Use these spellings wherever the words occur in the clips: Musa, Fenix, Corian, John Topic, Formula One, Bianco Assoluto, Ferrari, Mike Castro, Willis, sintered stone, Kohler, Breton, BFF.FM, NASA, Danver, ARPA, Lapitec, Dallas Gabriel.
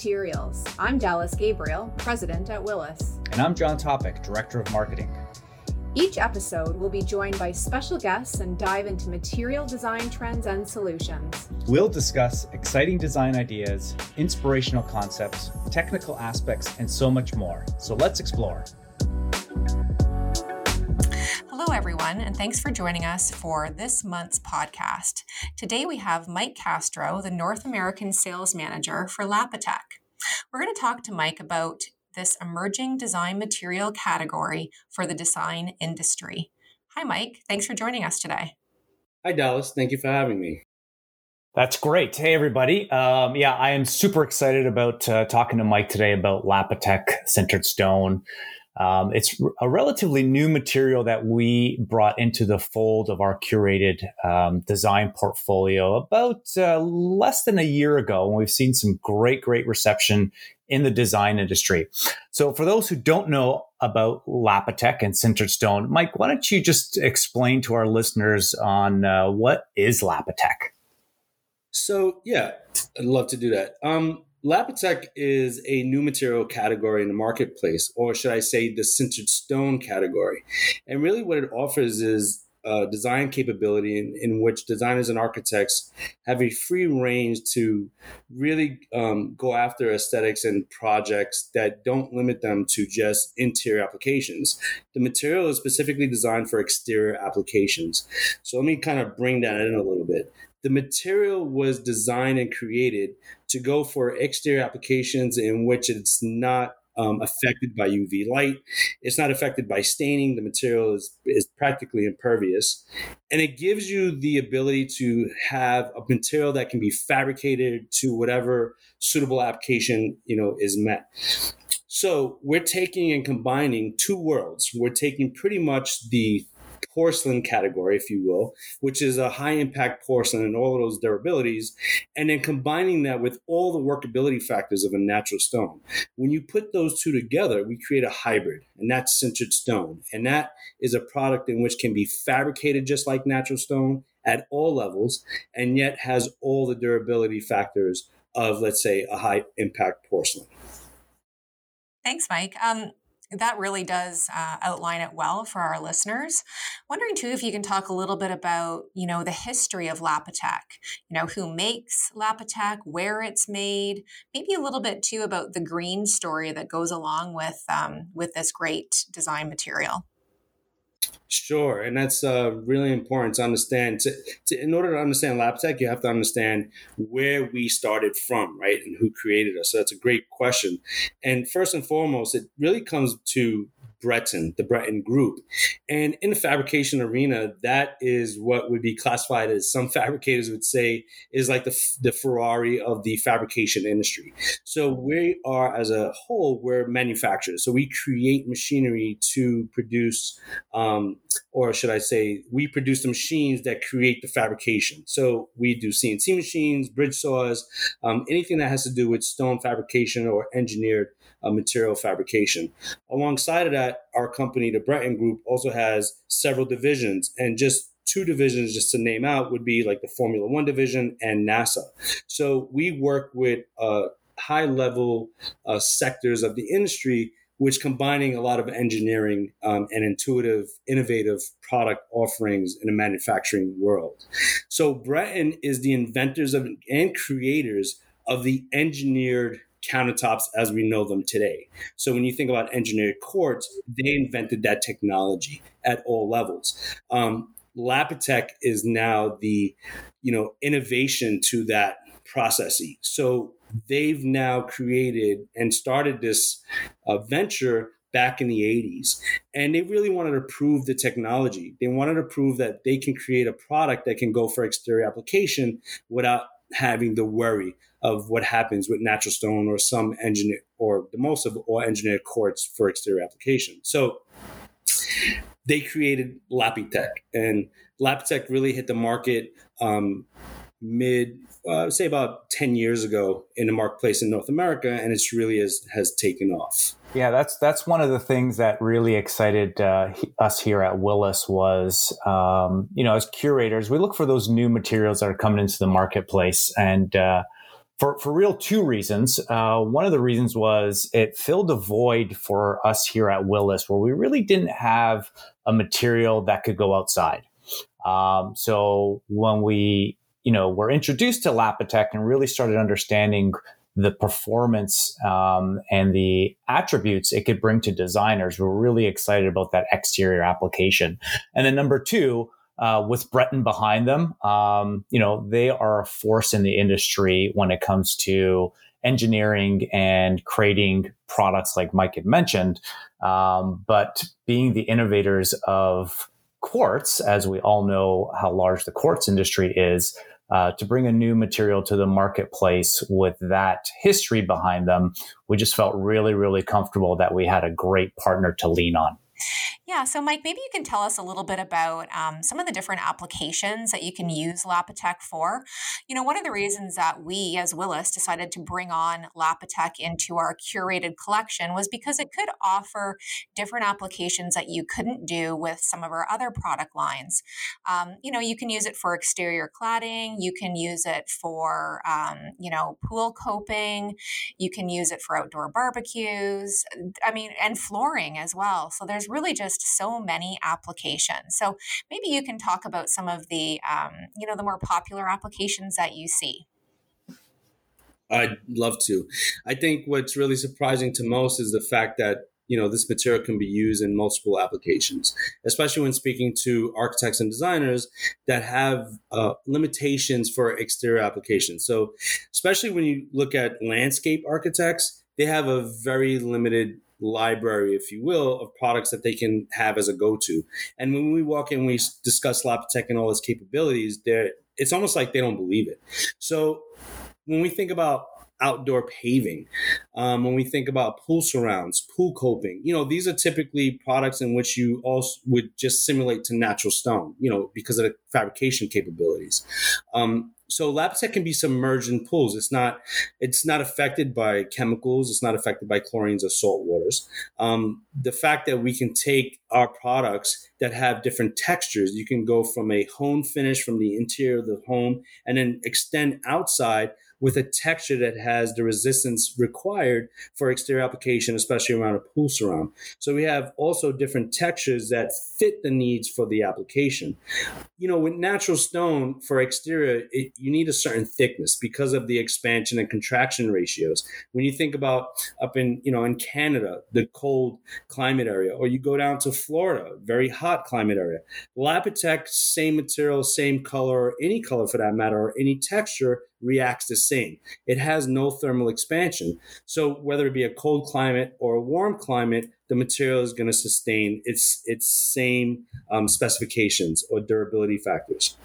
materials. I'm Dallas Gabriel, president at Willis. And I'm John Topic, director of marketing. Each episode will be joined by special guests and dive into material design trends and solutions. We'll discuss exciting design ideas, inspirational concepts, technical aspects, and so much more. So let's explore. Hello, everyone, and thanks for joining us for this month's podcast. Today we have Mike Castro, the North American Sales Manager for Lapitec. We're going to talk to Mike about this emerging design material category for the design industry. Hi, Mike. Thanks for joining us today. Hi, Dallas. Thank you for having me. That's great. Hey, everybody. I am super excited about talking to Mike today about Lapitec centered stone. It's a relatively new material that we brought into the fold of our curated design portfolio about less than a year ago. And we've seen some great reception in the design industry. So for those who don't know about Lapitec and centered stone, Mike, why don't you just explain to our listeners on what is Lapitec? So yeah, I'd love to do that. Lapitec is a new material category in the marketplace, or should I say the sintered stone category. And really what it offers is design capability in which designers and architects have a free range to really go after aesthetics and projects that don't limit them to just interior applications. The material is specifically designed for exterior applications. So let me kind of bring that in a little bit. The material was designed and created to go for exterior applications in which it's not affected by UV light. It's not affected by staining. The material is practically impervious. And it gives you the ability to have a material that can be fabricated to whatever suitable application, is met. So we're taking and combining two worlds. We're taking pretty much the porcelain category, if you will, which is a high impact porcelain and all of those durabilities, and then combining that with all the workability factors of a natural stone. When you put those two together, we create a hybrid, and that's sintered stone. And that is a product in which can be fabricated just like natural stone at all levels, and yet has all the durability factors of, let's say, a high impact porcelain. Thanks, Mike. That really does outline it well for our listeners. Wondering too if you can talk a little bit about, the history of Lapitec, who makes Lapitec, where it's made, maybe a little bit too about the green story that goes along with this great design material. Sure. And that's really important to understand. In order to understand Lapitec, you have to understand where we started from, right? And who created us. So that's a great question. And first and foremost, it really comes to Breton, the Breton group. And in the fabrication arena, that is what would be classified as, some fabricators would say, is like the Ferrari of the fabrication industry. So we are, as a whole, we're manufacturers. So we create machinery to produce or should I say, we produce the machines that create the fabrication. So we do CNC machines, bridge saws, anything that has to do with stone fabrication or engineered material fabrication. Alongside of that, our company, the Breton Group, also has several divisions, and just two divisions, just to name out, would be like the Formula One division and NASA. So we work with high-level sectors of the industry, which combining a lot of engineering and innovative product offerings in the manufacturing world. So Breton is the inventors of and creators of the engineered countertops as we know them today. So when you think about engineered quartz, they invented that technology at all levels. Lapitec is now the innovation to that processing. So they've now created and started this venture back in the 80s. And they really wanted to prove the technology. They wanted to prove that they can create a product that can go for exterior application without having the worry of what happens with natural stone or some engineer or the most of all engineered quartz for exterior application. So they created Lapitec, and Lapitec really hit the market I would say about 10 years ago in the marketplace in North America, and it's really has taken off. Yeah, that's one of the things that really excited us here at Willis was, as curators, we look for those new materials that are coming into the marketplace. And for real, two reasons. One of the reasons was it filled a void for us here at Willis where we really didn't have a material that could go outside. So when we, were introduced to Lapitec and really started understanding the performance and the attributes it could bring to designers, we're really excited about that exterior application. And then number two, with Breton behind them, they are a force in the industry when it comes to engineering and creating products like Mike had mentioned. But being the innovators of quartz, as we all know how large the quartz industry is, to bring a new material to the marketplace with that history behind them, we just felt really, really comfortable that we had a great partner to lean on. Yeah. So Mike, maybe you can tell us a little bit about some of the different applications that you can use Lapitec for. One of the reasons that we as Willis decided to bring on Lapitec into our curated collection was because it could offer different applications that you couldn't do with some of our other product lines. You can use it for exterior cladding. You can use it for, pool coping. You can use it for outdoor barbecues, and flooring as well. So there's really just so many applications. So maybe you can talk about some of the, the more popular applications that you see. I'd love to. I think what's really surprising to most is the fact that, this material can be used in multiple applications, especially when speaking to architects and designers that have limitations for exterior applications. So especially when you look at landscape architects, they have a very limited library, if you will, of products that they can have as a go-to. And when we walk in, we discuss Lapitec and all its capabilities, it's almost like they don't believe it. So when we think about outdoor paving, when we think about pool surrounds, pool coping, these are typically products in which you also would just simulate to natural stone, because of the fabrication capabilities. So Lapitec can be submerged in pools. It's not affected by chemicals. It's not affected by chlorines or salt waters. The fact that we can take our products that have different textures, you can go from a home finish from the interior of the home and then extend outside with a texture that has the resistance required for exterior application, especially around a pool surround. So we have also different textures that fit the needs for the application. With natural stone for exterior, you need a certain thickness because of the expansion and contraction ratios. When you think about up in, in Canada, the cold climate area, or you go down to Florida, very hot climate area, Lapitec, same material, same color, or any color for that matter, or any texture, reacts the same. It has no thermal expansion. So whether it be a cold climate or a warm climate, the material is going to sustain its same specifications or durability factors.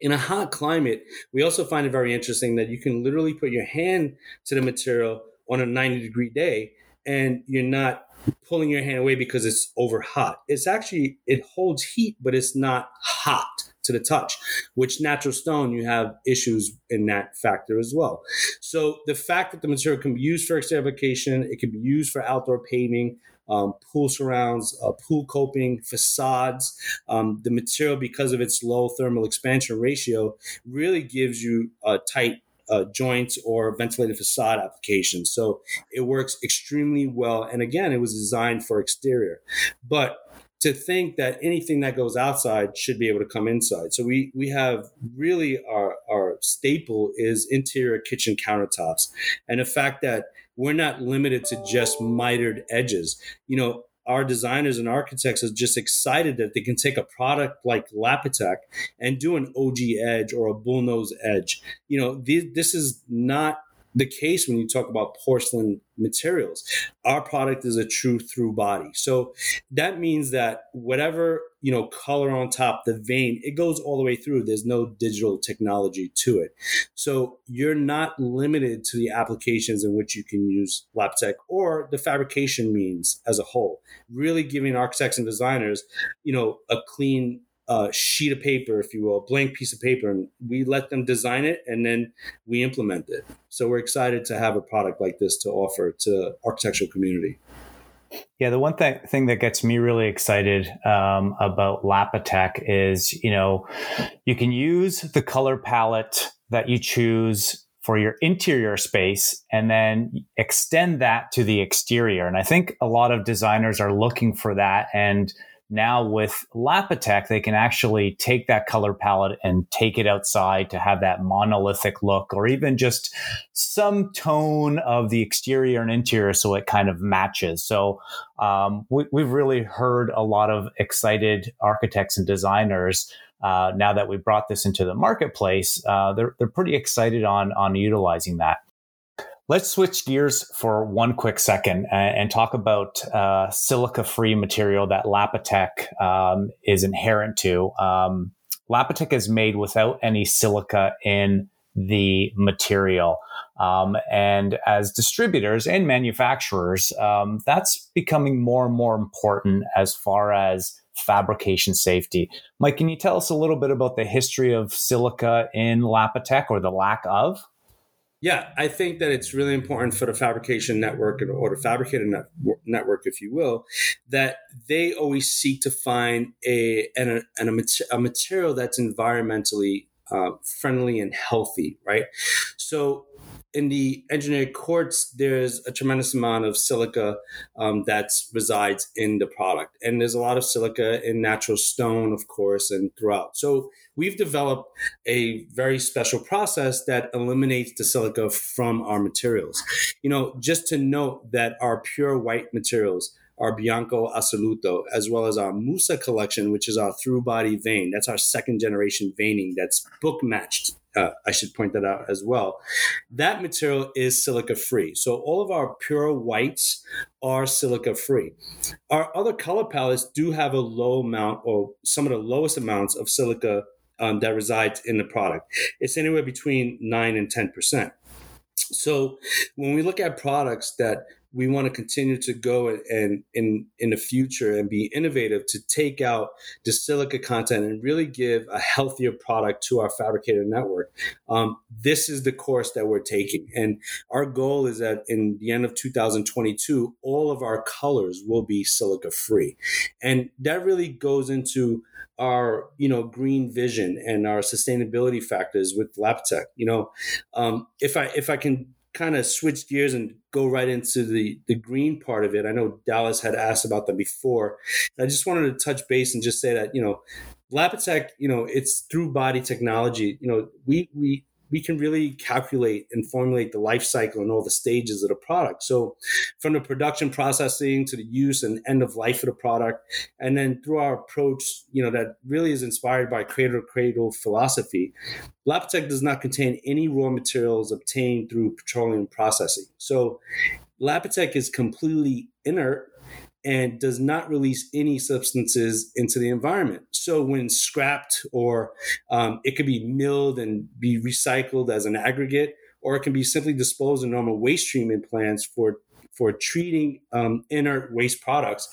In a hot climate, we also find it very interesting that you can literally put your hand to the material on a 90-degree day and you're not pulling your hand away because it's over hot. It holds heat, but it's not hot to the touch, which natural stone, you have issues in that factor as well. So the fact that the material can be used for exterior application, it can be used for outdoor paving, pool surrounds, pool coping, facades, the material, because of its low thermal expansion ratio, really gives you a tight joints or ventilated facade applications. So it works extremely well. And again, it was designed for exterior. But to think that anything that goes outside should be able to come inside. So we have really our staple is interior kitchen countertops. And the fact that we're not limited to just mitered edges. Our designers and architects are just excited that they can take a product like Lapitec and do an OG edge or a bullnose edge. This is not the case when you talk about porcelain materials. Our product is a true through body. So that means that whatever, color on top, the vein, it goes all the way through. There's no digital technology to it. So you're not limited to the applications in which you can use Lapitec or the fabrication means as a whole, really giving architects and designers, a clean sheet of paper, if you will, a blank piece of paper, and we let them design it and then we implement it. So we're excited to have a product like this to offer to architectural community. Yeah, the one thing that gets me really excited about Lapitec is, you can use the color palette that you choose for your interior space and then extend that to the exterior. And I think a lot of designers are looking for that. And now with Lapitec, they can actually take that color palette and take it outside to have that monolithic look, or even just some tone of the exterior and interior so it kind of matches. So we've really heard a lot of excited architects and designers. Now that we brought this into the marketplace, they're pretty excited on utilizing that. Let's switch gears for one quick second and talk about silica-free material that Lapitec is inherent to. Lapitec is made without any silica in the material. And as distributors and manufacturers, that's becoming more and more important as far as fabrication safety. Mike, can you tell us a little bit about the history of silica in Lapitec, or the lack of? Yeah, I think that it's really important for the fabrication network, or the fabricator network, if you will, that they always seek to find a material that's environmentally friendly and healthy, right? So in the engineered quartz, there's a tremendous amount of silica that resides in the product. And there's a lot of silica in natural stone, of course, and throughout. So we've developed a very special process that eliminates the silica from our materials. You know, just to note that our pure white materials, our Bianco Assoluto, as well as our Musa collection, which is our through body vein. That's our second generation veining that's book matched. I should point that out as well. That material is silica free. So all of our pure whites are silica free. Our other color palettes do have a low amount, or some of the lowest amounts of silica that resides in the product. It's anywhere between 9 and 10%. So when we look at products that we want to continue to go and in the future and be innovative to take out the silica content and really give a healthier product to our fabricator network. This is the course that we're taking. And our goal is that in the end of 2022, all of our colors will be silica free. And that really goes into our, you know, green vision and our sustainability factors with Lapitec. You know, if I can kind of switch gears and go right into the green part of it. I know Dallas had asked about them before. I just wanted to touch base and just say that, you know, Lapitec, you know, it's through body technology. You know, we can really calculate and formulate the life cycle and all the stages of the product. So from the production processing to the use and end of life of the product. And then through our approach, you know, that really is inspired by cradle to cradle philosophy, Lapitec does not contain any raw materials obtained through petroleum processing. So Lapitec is completely inert and does not release any substances into the environment. So when scrapped, or it could be milled and be recycled as an aggregate, or it can be simply disposed in normal waste treatment plants for treating inert waste products.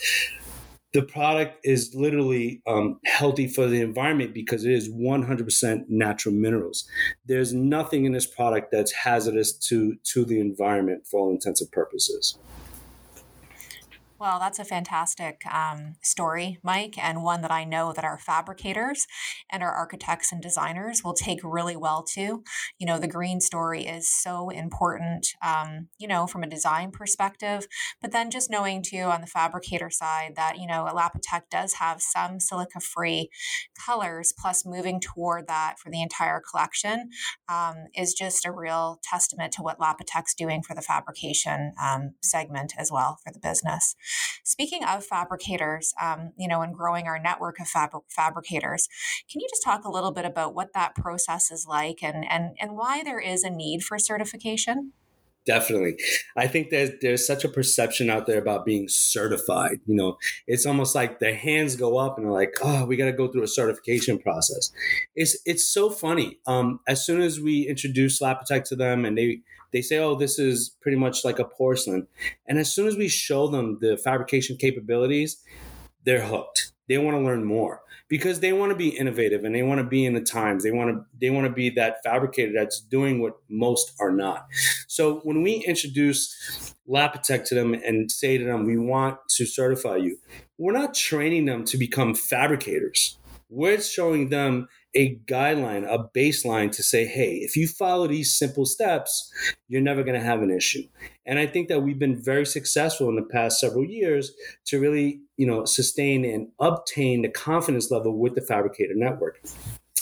The product is literally healthy for the environment because it is 100% natural minerals. There's nothing in this product that's hazardous to the environment for all intents and purposes. Well, that's a fantastic story, Mike, and one that I know that our fabricators and our architects and designers will take really well to. You know, the green story is so important, you know, from a design perspective, but then just knowing too on the fabricator side that, you know, Lapitec does have some silica-free colors, plus moving toward that for the entire collection is just a real testament to what Lapitec's doing for the fabrication segment as well for the business. Speaking of fabricators, you know, and growing our network of fabricators, can you just talk a little bit about what that process is like and why there is a need for certification? Definitely. I think there's such a perception out there about being certified. You know, it's almost like the hands go up and they're like, oh, we got to go through a certification process. It's so funny. As soon as we introduce Lapitec to them and they say, oh, this is pretty much like a porcelain. And as soon as we show them the fabrication capabilities, they're hooked. They want to learn more because they want to be innovative and they want to be in the times. They want to be that fabricator that's doing what most are not. So when we introduce Lapitec to them and say to them, we want to certify you, we're not training them to become fabricators. We're showing them a guideline, a baseline to say, hey, if you follow these simple steps, you're never going to have an issue. And I think that we've been very successful in the past several years to really, you know, sustain and obtain the confidence level with the fabricator network.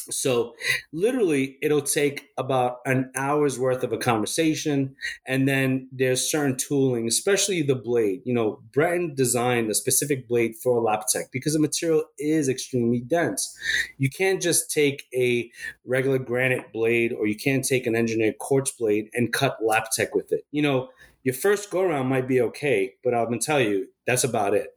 So literally, it'll take about an hour's worth of a conversation. And then there's certain tooling, especially the blade. You know, Breton designed a specific blade for Lapitec because the material is extremely dense. You can't just take a regular granite blade, or you can't take an engineered quartz blade and cut Lapitec with it. You know, your first go-around might be okay, but I'm going to tell you, that's about it.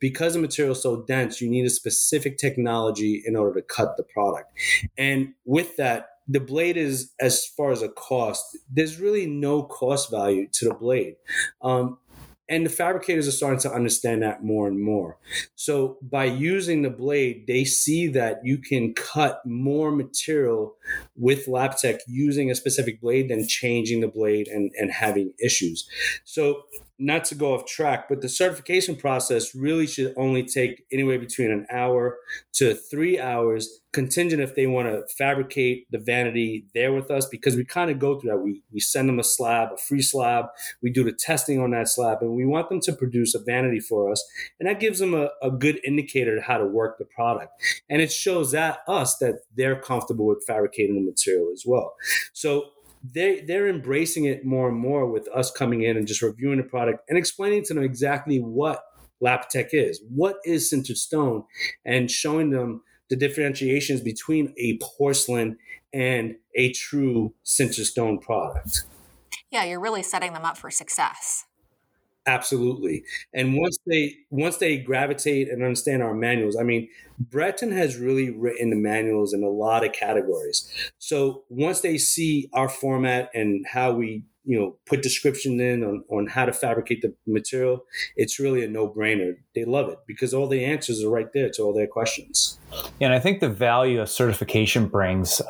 Because the material is so dense, you need a specific technology in order to cut the product. And with that, the blade is, as far as a cost, there's really no cost value to the blade. And the fabricators are starting to understand that more and more. So by using the blade, they see that you can cut more material with Lapitec using a specific blade than changing the blade and having issues. So not to go off track, but the certification process really should only take anywhere between an hour to 3 hours, contingent if they want to fabricate the vanity there with us, because we kind of go through that. We send them a slab, a free slab. We do the testing on that slab, and we want them to produce a vanity for us. And that gives them a good indicator of how to work the product. And it shows that us that they're comfortable with fabricating the material as well. So they're embracing it more and more with us coming in and just reviewing the product and explaining to them exactly what Lapitec is, what is sintered stone, and showing them the differentiations between a porcelain and a true sintered stone product. Yeah, you're really setting them up for success. Absolutely. And once they gravitate and understand our manuals, I mean, Breton has really written the manuals in a lot of categories. So once they see our format and how we, you know, put description in on how to fabricate the material, it's really a no-brainer. They love it because all the answers are right there to all their questions. And I think the value of certification brings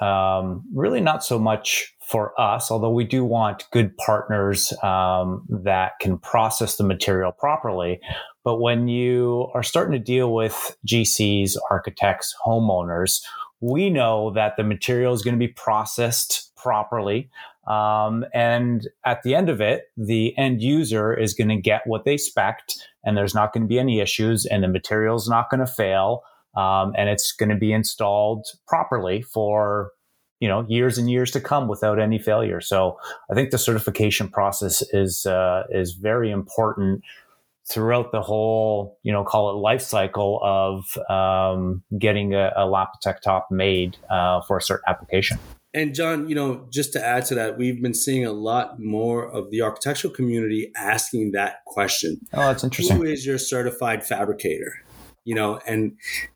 really not so much for us, although we do want good partners that can process the material properly. But when you are starting to deal with GCs, architects, homeowners, we know that the material is going to be processed properly. And at the end of it, the end user is going to get what they spec'd, and there's not going to be any issues, and the material's not going to fail. And it's going to be installed properly for, you know, years and years to come without any failure. So I think the certification process is very important throughout the whole, you know, call it life cycle of getting a Lapitec top made for a certain application. And John, you know, just to add to that, we've been seeing a lot more of the architectural community asking that question. Oh, that's interesting. Who is your certified fabricator? You know, and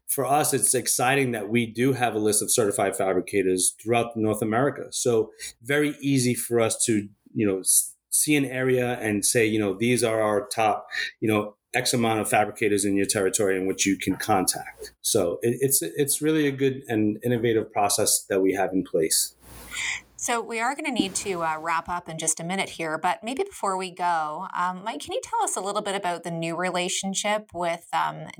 for us, it's exciting that we do have a list of certified fabricators throughout North America. So very easy for us to, you know, see an area and say, you know, these are our top, you know, X amount of fabricators in your territory in which you can contact. So it's really a good and innovative process that we have in place. So we are going to need to wrap up in just a minute here, but maybe before we go, Mike, can you tell us a little bit about the new relationship with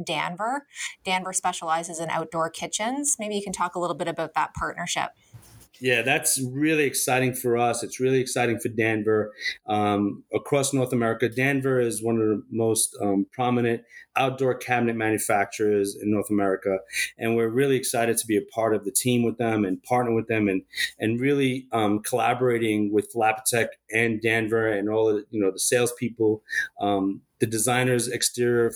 Danver? Danver specializes in outdoor kitchens. Maybe you can talk a little bit about that partnership. Yeah, that's really exciting for us. It's really exciting for Danver across North America. Danver is one of the most prominent outdoor cabinet manufacturers in North America. And we're really excited to be a part of the team with them and partner with them and really collaborating with Lapitec and Danver and all of the, you know, the salespeople, the designers exterior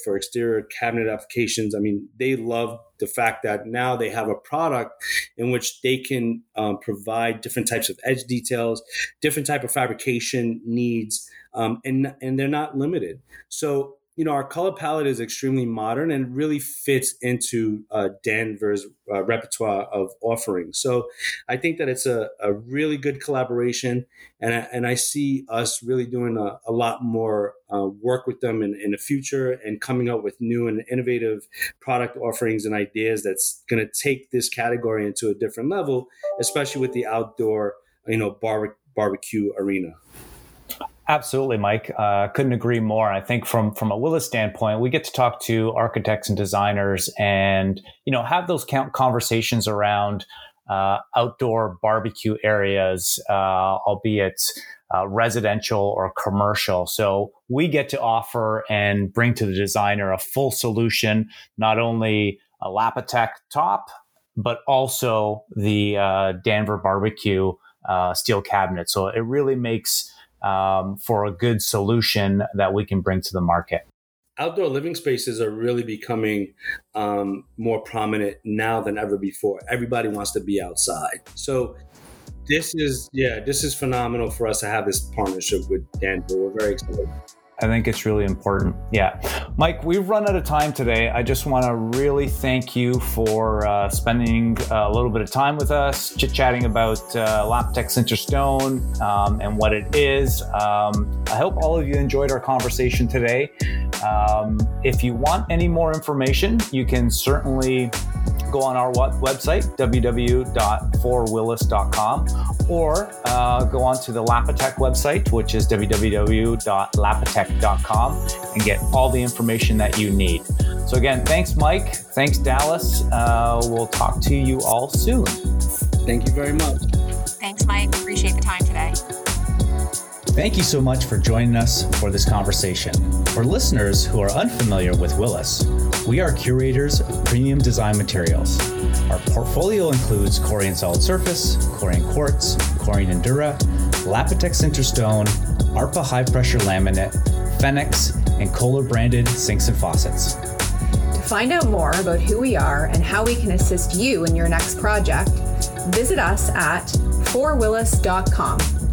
cabinet applications. I mean, they love the fact that now they have a product in which they can provide different types of edge details, different type of fabrication needs, and they're not limited. So, you know, our color palette is extremely modern and really fits into Danver's repertoire of offerings. So I think that it's a really good collaboration, and I see us really doing a lot more work with them in the future and coming up with new and innovative product offerings and ideas that's going to take this category into a different level, especially with the outdoor, you know, barbecue arena. Absolutely, Mike. Couldn't agree more. I think from a Willis standpoint, we get to talk to architects and designers and, you know, have those conversations around outdoor barbecue areas, albeit residential or commercial. So we get to offer and bring to the designer a full solution, not only a Lapitec top, but also the Danver barbecue steel cabinet. So it really makes for a good solution that we can bring to the market. Outdoor living spaces are really becoming more prominent now than ever before. Everybody wants to be outside. So this is phenomenal for us to have this partnership with Danver. We're very excited. I think it's really important. Yeah. Mike, we've run out of time today. I just want to really thank you for spending a little bit of time with us, chit-chatting about Lapitec Sinter Stone and what it is. I hope all of you enjoyed our conversation today. If you want any more information, you can certainly go on our website, www.forwillis.com, or go on to the Lapitec website, which is www.lapitec.com, and get all the information that you need. So again, thanks, Mike. Thanks, Dallas. We'll talk to you all soon. Thank you very much. Thanks, Mike. Appreciate the time today. Thank you so much for joining us for this conversation. For listeners who are unfamiliar with Willis, we are curators of premium design materials. Our portfolio includes Corian Solid Surface, Corian Quartz, Corian Endura, Lapitec Sinter Stone, ARPA High Pressure Laminate, Fenix, and Kohler branded sinks and faucets. To find out more about who we are and how we can assist you in your next project, visit us at forwillis.com.